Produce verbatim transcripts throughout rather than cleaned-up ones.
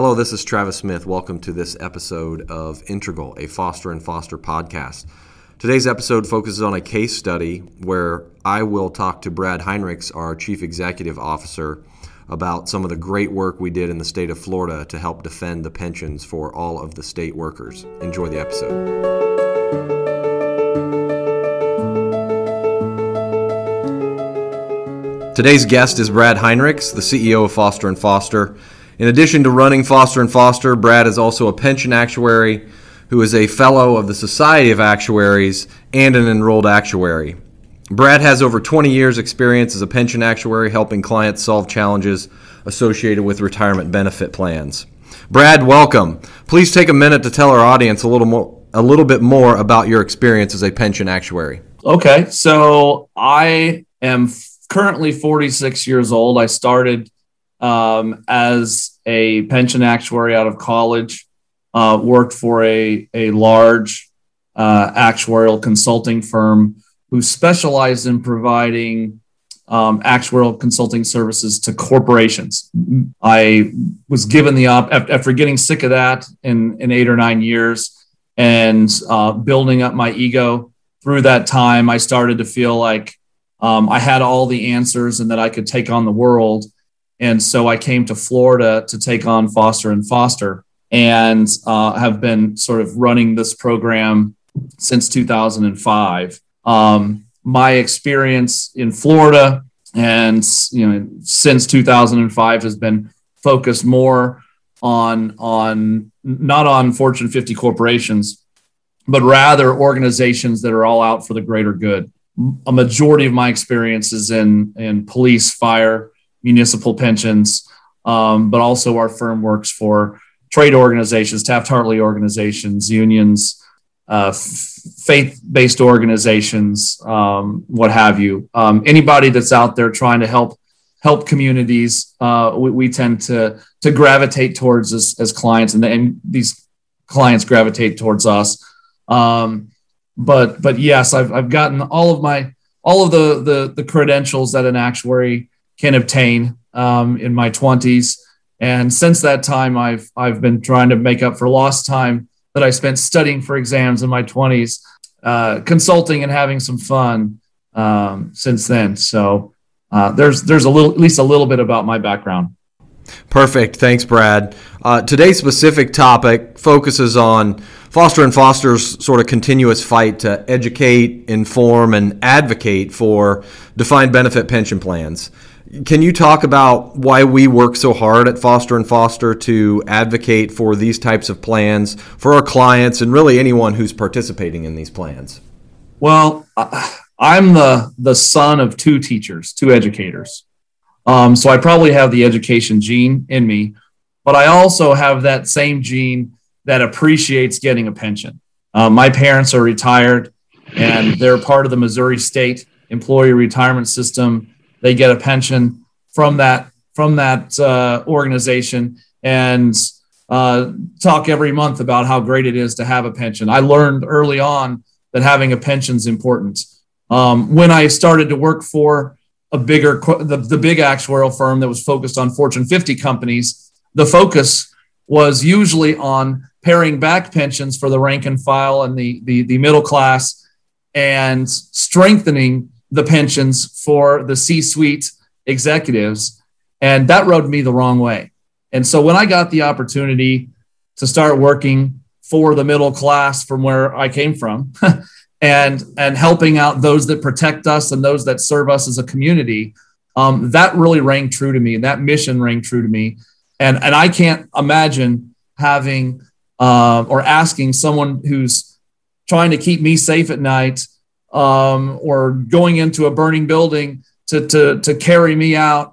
Hello, this is Travis Smith. Welcome to this episode of Integral, a Foster and Foster podcast. Today's episode focuses on a case study where I will talk to Brad Heinrichs, our Chief Executive Officer, about some of the great work we did in the state of Florida to help defend the pensions for all of the state workers. Enjoy the episode. Today's guest is Brad Heinrichs, the C E O of Foster and Foster. In addition to running Foster and Foster, Brad is also a pension actuary who is a fellow of the Society of Actuaries and an enrolled actuary. Brad has over twenty years experience as a pension actuary helping clients solve challenges associated with retirement benefit plans. Brad, welcome. Please take a minute to tell our audience a little more, a little bit more about your experience as a pension actuary. Okay, so I am currently forty-six years old. I started Um, as a pension actuary out of college, uh, worked for a, a large uh, actuarial consulting firm who specialized in providing um, actuarial consulting services to corporations. I was given the op after getting sick of that in, in eight or nine years and uh, building up my ego through that time, I started to feel like um, I had all the answers and that I could take on the world. And so I came to Florida to take on Foster and Foster and uh, have been sort of running this program since two thousand five. Um, my experience in Florida and you know since two thousand five has been focused more on, on not on Fortune fifty corporations, but rather organizations that are all out for the greater good. A majority of my experience is in, in police, fire, municipal pensions, um, but also our firm works for trade organizations, Taft-Hartley organizations, unions, uh, f- faith-based organizations, um, what have you. Um, anybody that's out there trying to help help communities, uh, we, we tend to to gravitate towards as, as clients, and, and these clients gravitate towards us. Um, but but yes, I've I've gotten all of my all of the the, the credentials that an actuary can obtain um, in my twenties. And since that time, I've I've been trying to make up for lost time that I spent studying for exams in my twenties, uh, consulting and having some fun um, since then. So uh, there's there's a little at least a little bit about my background. Perfect. Thanks, Brad. Uh, today's specific topic focuses on Foster and Foster's sort of continuous fight to educate, inform, and advocate for defined benefit pension plans. Can you talk about why we work so hard at Foster and Foster to advocate for these types of plans for our clients and really anyone who's participating in these plans? Well, I'm the, the son of two teachers, two educators. Um, so I probably have the education gene in me, but I also have that same gene that appreciates getting a pension. Uh, my parents are retired and they're part of the Missouri State Employee Retirement System. They get a pension from that from that uh, organization and uh, talk every month about how great it is to have a pension. I learned early on that having a pension is important. Um, when I started to work for a bigger the, the big actuarial firm that was focused on Fortune fifty companies, the focus was usually on paring back pensions for the rank and file and the the, the middle class and strengthening the pensions for the C-suite executives. And that rode me the wrong way. And so when I got the opportunity to start working for the middle class from where I came from and, and helping out those that protect us and those that serve us as a community, um, that really rang true to me. And that mission rang true to me. And, and I can't imagine having uh, or asking someone who's trying to keep me safe at night Um, or going into a burning building to to to carry me out.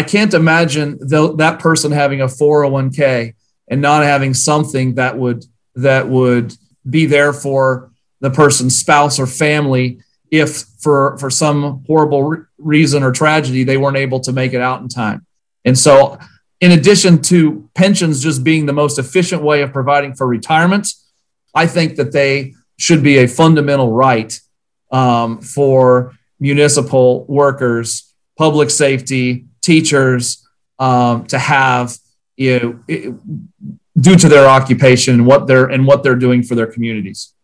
I can't imagine th- that person having a four oh one k and not having something that would that would be there for the person's spouse or family if for for some horrible re- reason or tragedy they weren't able to make it out in time. And so, in addition to pensions just being the most efficient way of providing for retirement, I think that they should be a fundamental right Um, for municipal workers, public safety, teachers, um, to have you know, it, due to their occupation and what they're and what they're doing for their communities.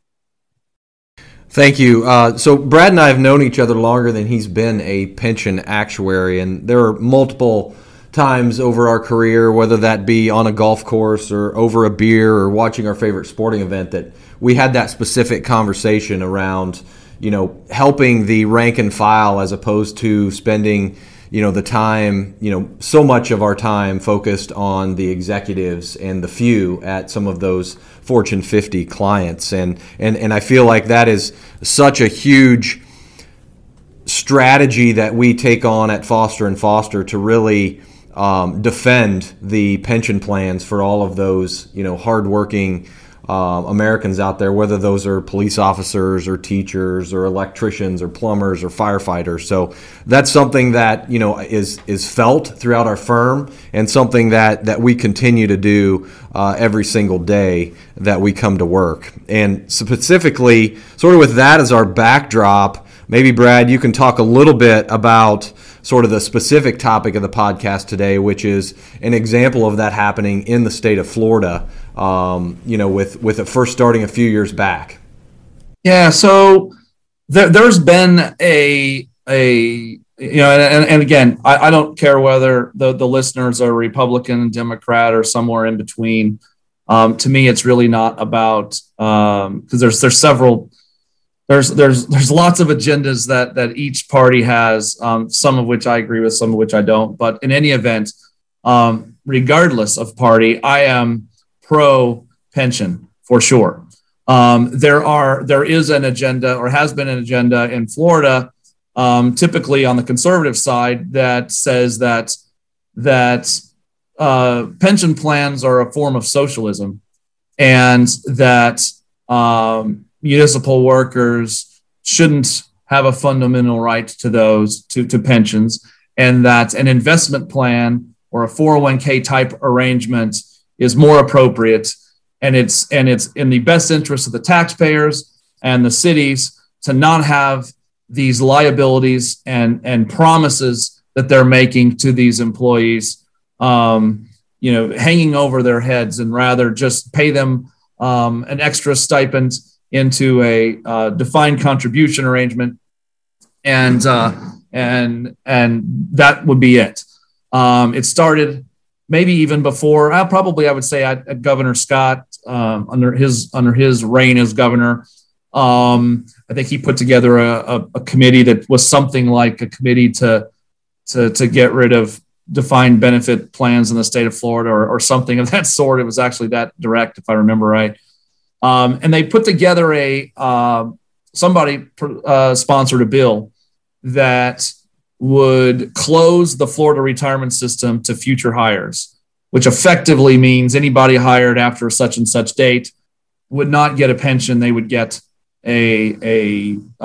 Thank you. Uh, so Brad and I have known each other longer than he's been a pension actuary, and there are multiple times over our career, whether that be on a golf course or over a beer or watching our favorite sporting event, that we had that specific conversation around, you know, helping the rank and file as opposed to spending, you know, the time, you know, so much of our time focused on the executives and the few at some of those Fortune fifty clients. And, and, and I feel like that is such a huge strategy that we take on at Foster and Foster to really um, defend the pension plans for all of those, you know, hardworking Uh, Americans out there, whether those are police officers or teachers or electricians or plumbers or firefighters. So that's something that, you know, is is felt throughout our firm, and something that that we continue to do uh, every single day that we come to work. And specifically, sort of with that as our backdrop, maybe Brad, you can talk a little bit about sort of the specific topic of the podcast today, which is an example of that happening in the state of Florida, um, you know, with, with it first starting a few years back. Yeah. So there, there's been a, a, you know, and, and again, I, I don't care whether the, the listeners are Republican, Democrat, or somewhere in between. Um, to me, it's really not about, um, cause there's, there's several, There's there's there's lots of agendas that that each party has, um, some of which I agree with, some of which I don't. But in any event, um, regardless of party, I am pro pension for sure. Um, there are there is an agenda, or has been an agenda in Florida, um, typically on the conservative side, that says that that uh, pension plans are a form of socialism, and that. Um, Municipal workers shouldn't have a fundamental right to those to, to pensions, and that an investment plan or a four oh one k type arrangement is more appropriate, and it's and it's in the best interest of the taxpayers and the cities to not have these liabilities and and promises that they're making to these employees, um, you know, hanging over their heads, and rather just pay them um, an extra stipend into a uh, defined contribution arrangement, and uh, and and that would be it. Um, it started maybe even before. I probably I would say at, at Governor Scott um, under his under his reign as governor. Um, I think he put together a, a, a committee that was something like a committee to to to get rid of defined benefit plans in the state of Florida, or, or something of that sort. It was actually that direct, if I remember right. Um, and they put together a, uh, somebody uh, sponsored a bill that would close the Florida retirement system to future hires, which effectively means anybody hired after such and such date would not get a pension. They would get a, a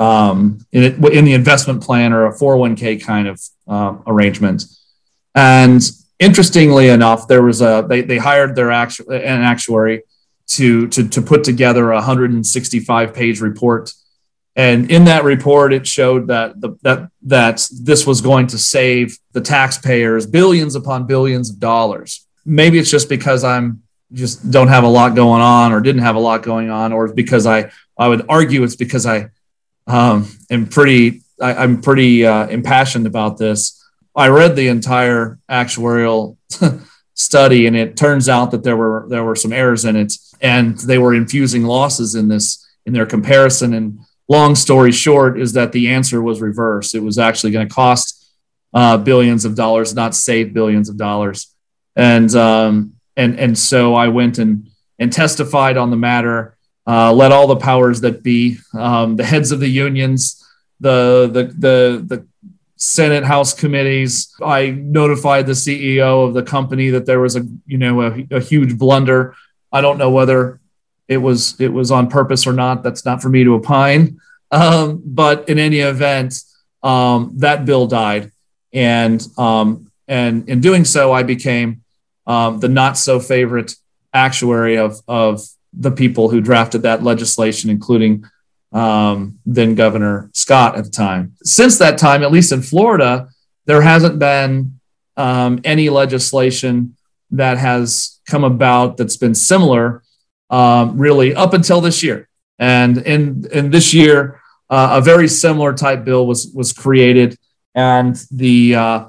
um, in, it, in the investment plan or a four oh one k kind of uh, arrangement. And interestingly enough, there was a, they, they hired their actu- an actuary To, to to put together a one hundred sixty-five page report, and in that report it showed that the, that that this was going to save the taxpayers billions upon billions of dollars. Maybe it's just because I'm just don't have a lot going on, or didn't have a lot going on, or because I I would argue it's because I um, am pretty I, I'm pretty uh, impassioned about this. I read the entire actuarial study, and it turns out that there were there were some errors in it. And they were infusing losses in this, in their comparison. And long story short is that the answer was reversed. It was actually going to cost uh, billions of dollars, not save billions of dollars. And um, and and so I went and and testified on the matter. Uh, let all the powers that be, um, the heads of the unions, the the the the Senate House committees. I notified the C E O of the company that there was a you know a, a huge blunder. I don't know whether it was it was on purpose or not. That's not for me to opine. Um, but in any event, um, that bill died, and um, and in doing so, I became um, the not so favorite actuary of of the people who drafted that legislation, including um, then Governor Scott at the time. Since that time, at least in Florida, there hasn't been um, any legislation that has come about that's been similar um, really up until this year. And in, in this year, uh, a very similar type bill was, was created. And the uh,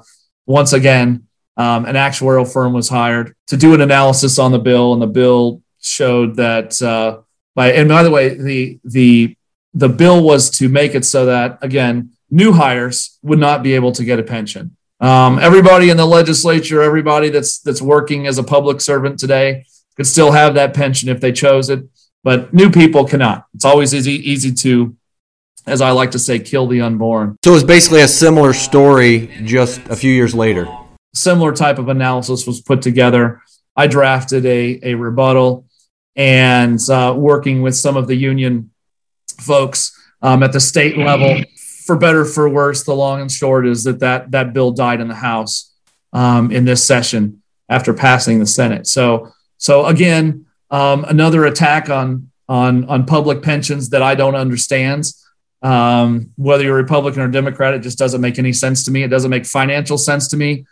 once again, um, an actuarial firm was hired to do an analysis on the bill. And the bill showed that uh, by, and by the way, the, the, the bill was to make it so that, again, new hires would not be able to get a pension. Um, everybody in the legislature, everybody that's that's working as a public servant today could still have that pension if they chose it, but new people cannot. It's always easy, easy to, as I like to say, kill the unborn. So it's basically a similar story just a few years later. Similar type of analysis was put together. I drafted a, a rebuttal and uh, working with some of the union folks um, at the state level. For better, for worse, the long and short is that that, that bill died in the House um, in this session after passing the Senate. So, so again, um, another attack on, on, on public pensions that I don't understand. Um, whether you're Republican or Democrat, it just doesn't make any sense to me. It doesn't make financial sense to me.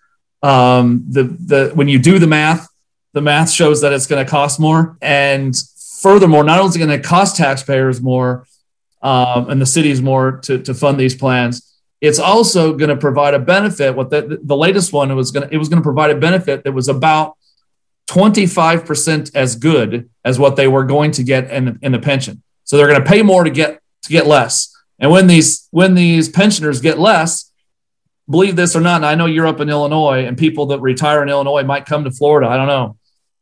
Um, the, the, when you do the math, the math shows that it's going to cost more. And furthermore, not only is it going to cost taxpayers more, Um, and the cities more to, to fund these plans. It's also going to provide a benefit. What the, the latest one was going to, it was going to provide a benefit that was about twenty-five percent as good as what they were going to get in the, in the pension. So they're going to pay more to get to get less. And when these when these pensioners get less, believe this or not, and I know you're up in Illinois, and people that retire in Illinois might come to Florida. I don't know,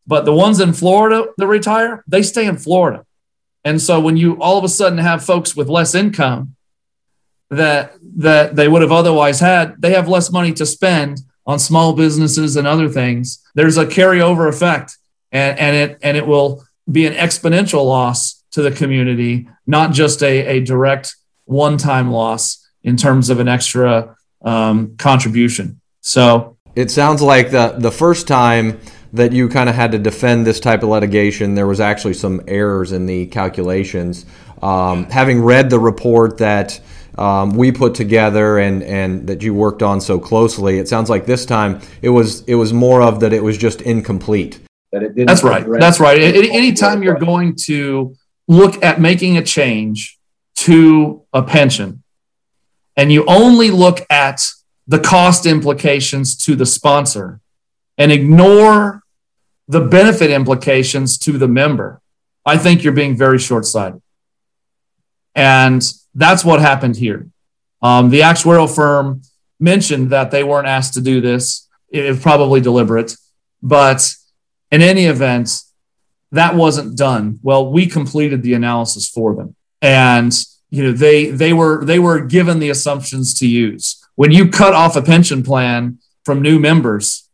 but the ones in Florida that retire, they stay in Florida. And so when you all of a sudden have folks with less income that that they would have otherwise had, they have less money to spend on small businesses and other things. There's a carryover effect, and, and it and it will be an exponential loss to the community, not just a, a direct one-time loss in terms of an extra um, contribution. So it sounds like the the first time that you kind of had to defend this type of litigation, there was actually some errors in the calculations. Um, having read the report that um, we put together and, and that you worked on so closely, it sounds like this time it was it was more of that it was just incomplete. That it didn't That's right. That's right. Anytime you're going to look at making a change to a pension and you only look at the cost implications to the sponsor and ignore the benefit implications to the member, I think you're being very short-sighted. And that's what happened here. Um, the actuarial firm mentioned that they weren't asked to do this. It was probably deliberate. But in any event, that wasn't done. Well, we completed the analysis for them. And you know, they they were they were given the assumptions to use. When you cut off a pension plan from new members,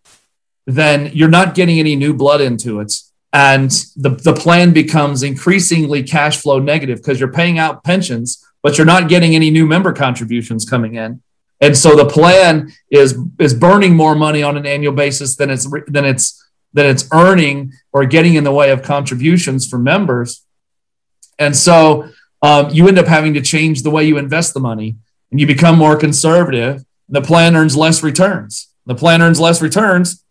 then you're not getting any new blood into it. And the, the plan becomes increasingly cash flow negative because you're paying out pensions, but you're not getting any new member contributions coming in. And so the plan is is burning more money on an annual basis than it's than it's than it's earning or getting in the way of contributions from members. And so um, you end up having to change the way you invest the money, and you become more conservative. The plan earns less returns. The plan earns less returns.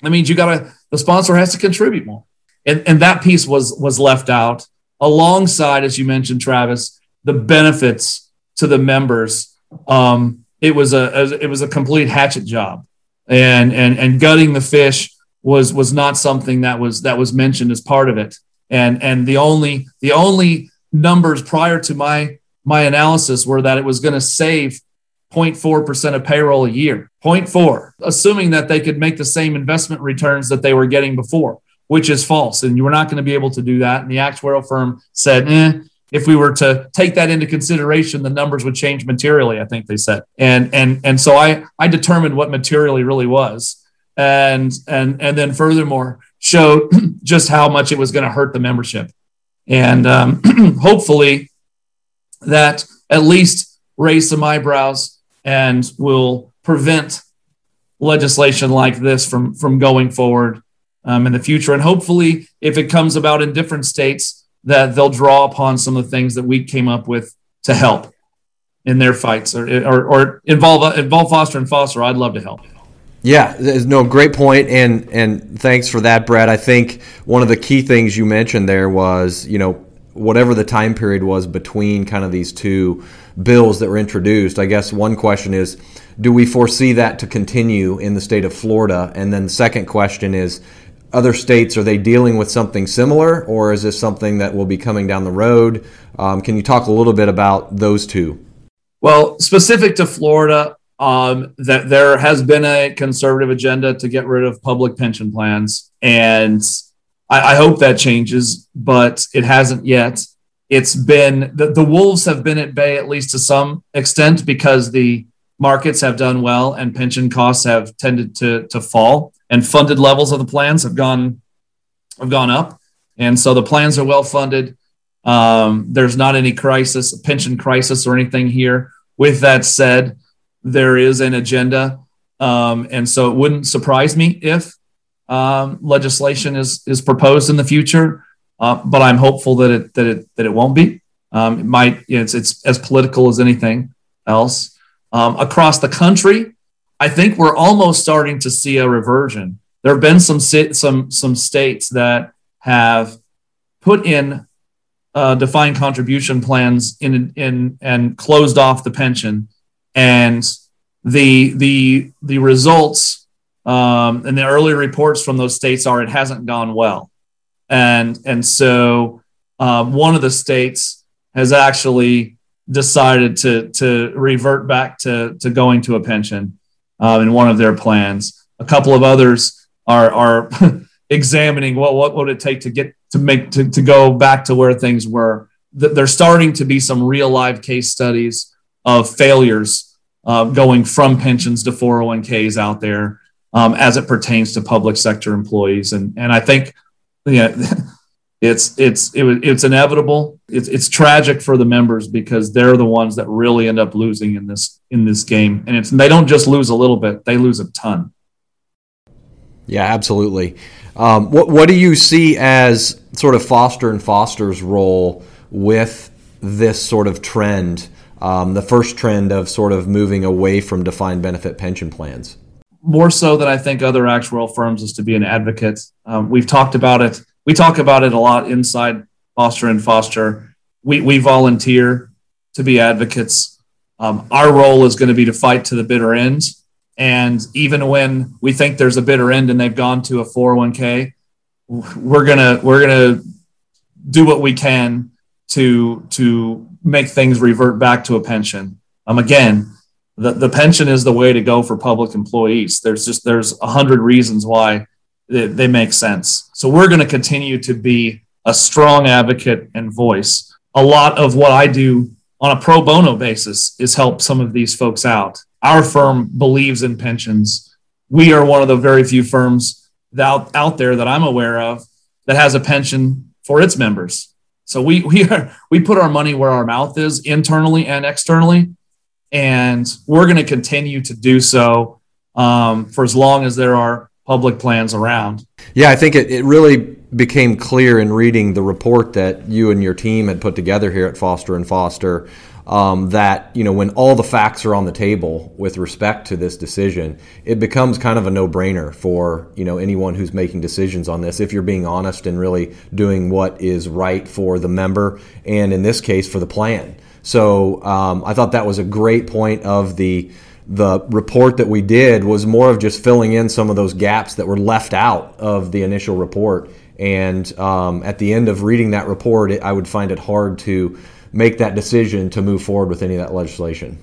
That means you gotta, the sponsor has to contribute more. And, and that piece was was left out alongside, as you mentioned, Travis, the benefits to the members. Um, it was a it was a complete hatchet job. And and and gutting the fish was was not something that was that was mentioned as part of it. And and the only the only numbers prior to my my analysis were that it was gonna save zero point four percent of payroll a year, zero point four, assuming that they could make the same investment returns that they were getting before, which is false. And you were not going to be able to do that. And the actuarial firm said, eh, if we were to take that into consideration, the numbers would change materially, I think they said. And and and so I, I determined what materially really was. And, and, and then furthermore, showed just how much it was going to hurt the membership. And um, hopefully that at least raise some eyebrows and will prevent legislation like this from, from going forward um, in the future. And hopefully, if it comes about in different states, that they'll draw upon some of the things that we came up with to help in their fights or or, or involve, involve Foster and Foster. I'd love to help. Yeah, no, great point, and and thanks for that, Brad. I think one of the key things you mentioned there was, you know, whatever the time period was between kind of these two bills that were introduced. I guess one question is, do we foresee that to continue in the state of Florida? And then the second question is, other states, are they dealing with something similar, or is this something that will be coming down the road? Um, can you talk a little bit about those two? Well, specific to Florida, um, that there has been a conservative agenda to get rid of public pension plans, and I, I hope that changes, but it hasn't yet. It's been the, the wolves have been at bay, at least to some extent, because the markets have done well and pension costs have tended to to fall, and funded levels of the plans have gone have gone up, and so the plans are well funded. Um, there's not any crisis, a pension crisis or anything here. With that said, there is an agenda, um, and so it wouldn't surprise me if um, legislation is is proposed in the future. Uh, but I'm hopeful that it that it that it won't be. Um, it might. You know, it's it's as political as anything else. Um, across the country, I think we're almost starting to see a reversion. There have been some some some states that have put in uh, defined contribution plans in in and closed off the pension, and the the the results um, and the early reports from those states are it hasn't gone well, and and so um, one of the states has actually decided to to revert back to to going to a pension. Uh, in one of their plans, a couple of others are are examining what what would it take to get to make to, to go back to where things were. Th- there's starting to be some real live case studies of failures uh, going from pensions to four oh one k's out there um, as it pertains to public sector employees, and and I think yeah, it's it's it, it's inevitable. It's it's tragic for the members because they're the ones that really end up losing in this. in this game. And it's, they don't just lose a little bit, they lose a ton. Yeah, absolutely. Um, what, what do you see as sort of Foster and Foster's role with this sort of trend, um, the first trend of sort of moving away from defined benefit pension plans? More so than I think other actuarial firms is to be an advocate. Um, we've talked about it. We talk about it a lot inside Foster and Foster. We, we volunteer to be advocates. Um, our role is going to be to fight to the bitter end. And even when we think there's a bitter end and they've gone to a four oh one k, we're going to, we're going to do what we can to, to make things revert back to a pension. Um, again, the, the pension is the way to go for public employees. There's just, there's a hundred reasons why they, they make sense. So we're going to continue to be a strong advocate and voice. A lot of what I do on a pro bono basis is help some of these folks out. Our firm believes in pensions. We are one of the very few firms out, out there that I'm aware of that has a pension for its members. So we we are we put our money where our mouth is internally and externally, and we're going to continue to do so um, for as long as there are public plans around. Yeah, I think it, it really became clear in reading the report that you and your team had put together here at Foster and Foster um, that, you know, when all the facts are on the table with respect to this decision, it becomes kind of a no-brainer for, you know, anyone who's making decisions on this if you're being honest and really doing what is right for the member and, in this case, for the plan. So um, I thought that was a great point of the The report that we did was more of just filling in some of those gaps that were left out of the initial report. And um, at the end of reading that report, it, I would find it hard to make that decision to move forward with any of that legislation.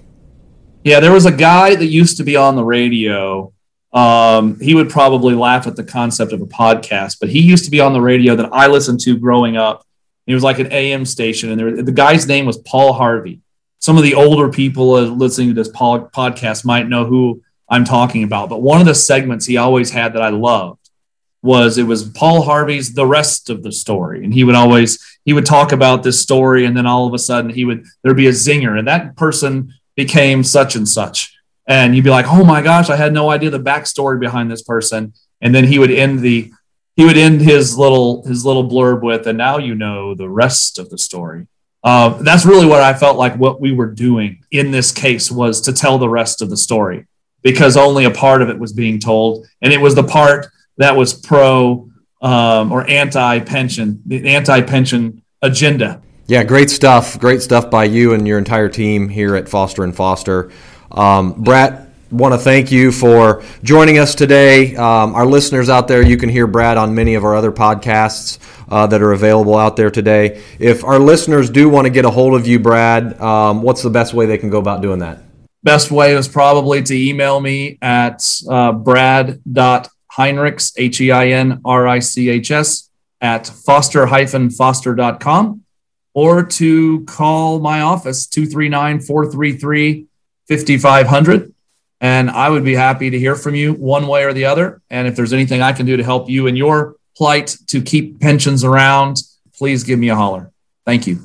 Yeah, there was a guy that used to be on the radio. Um, he would probably laugh at the concept of a podcast, but he used to be on the radio that I listened to growing up. He was like an A M station, and there, the guy's name was Paul Harvey. Some of the older people listening to this podcast might know who I'm talking about, but one of the segments he always had that I loved was it was Paul Harvey's The Rest of the Story. And he would always, he would talk about this story, and then all of a sudden he would, there'd be a zinger, and that person became such and such. And you'd be like, oh my gosh, I had no idea the backstory behind this person. And then he would end the, he would end his little, his little blurb with, and now you know the rest of the story. Uh, that's really what I felt like what we were doing in this case was to tell the rest of the story. because only a part of it was being told. And it was the part that was pro um, or anti-pension, the anti-pension agenda. Yeah, great stuff. Great stuff by you and your entire team here at Foster and Foster. Um, Brad, want to thank you for joining us today. Um, our listeners out there, you can hear Brad on many of our other podcasts uh, that are available out there today. If our listeners do want to get a hold of you, Brad, um, what's the best way they can go about doing that? Best way is probably to email me at uh, brad dot heinrichs, H E I N R I C H S, at foster dash foster dot com, or to call my office, two three nine, four three three, five five zero zero. And I would be happy to hear from you one way or the other. And if there's anything I can do to help you in your plight to keep pensions around, please give me a holler. Thank you.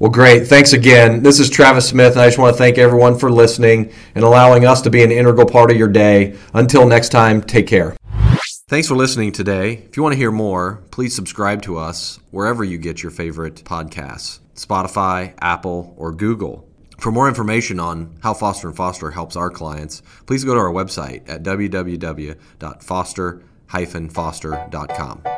Well, great. Thanks again. This is Travis Smith, and I just want to thank everyone for listening and allowing us to be an integral part of your day. Until next time, take care. Thanks for listening today. If you want to hear more, please subscribe to us wherever you get your favorite podcasts, Spotify, Apple, or Google. For more information on how Foster and Foster helps our clients, please go to our website at w w w dot foster dash foster dot com.